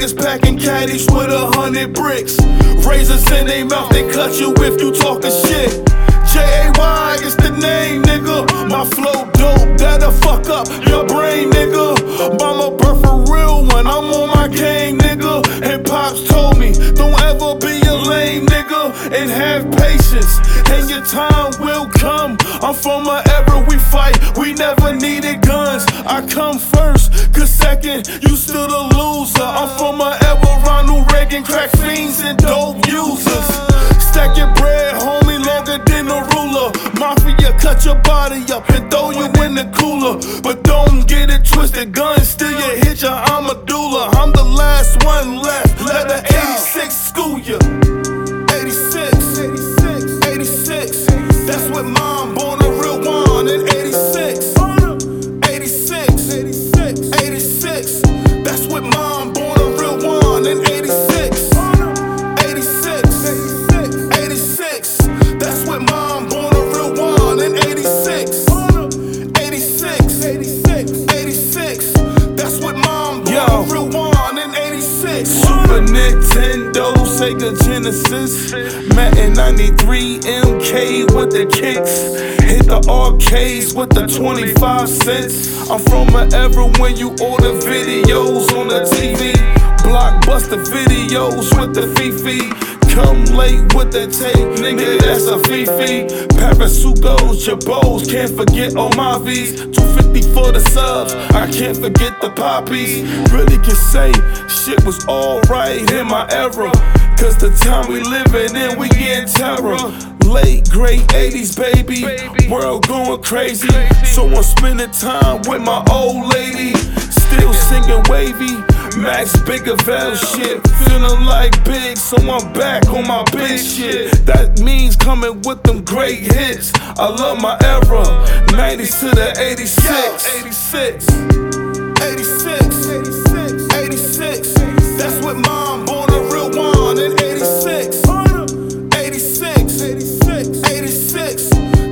niggas packing caddies with 100 bricks. Razors in they mouth, they cut you if you talking shit. J-A-Y is the name, nigga. My flow dope, that'll fuck up your brain, nigga. Mama birth a real one, I'm on my game, nigga. And Pops told me, don't ever be a lame nigga, and have patience, and your time will come. I'm from a era we fight, we never needed guns. I come first, cause second, you still the loser. I'm from a era Ronald Reagan, crack fiends and dope users. Stacking bread, homie, longer than a ruler. Mafia, cut your body up and throw you in the cooler. But don't get it twisted, guns still you hit your armadula. I'm the last one left, let the 86 school ya. 86, that's what mom born a real one in 86. 86, that's what mom born a real one in 86. 86, that's what mom born a real one in 86. 86, that's what mom born a real one in 86. Super Nintendo, Sega Genesis, Matt in 93, MK with the kicks. Hit the arcades with the 25 cents. I'm from an era when you order videos on the TV. Blockbuster videos with the Fifi. Come late with the tape, nigga, that's a Fifi. Parasugos, Jabos, can't forget Omavis. 250 for the subs, I can't forget the poppies. Really can say, shit was alright in my era, cause the time we living in, we in terror. Late, great 80s, baby, world going crazy. So I'm spending time with my old lady. Still singing wavy, Max Bigavell shit. Feeling like big, so I'm back on my big shit. That means coming with them great hits. I love my era, 90s to the 86. 86, that's what mom born a real one in 86. 86,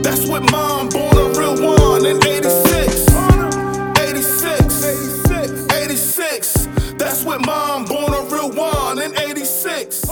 that's what mom born a real one in 86. 86, that's what mom born a real one in 86.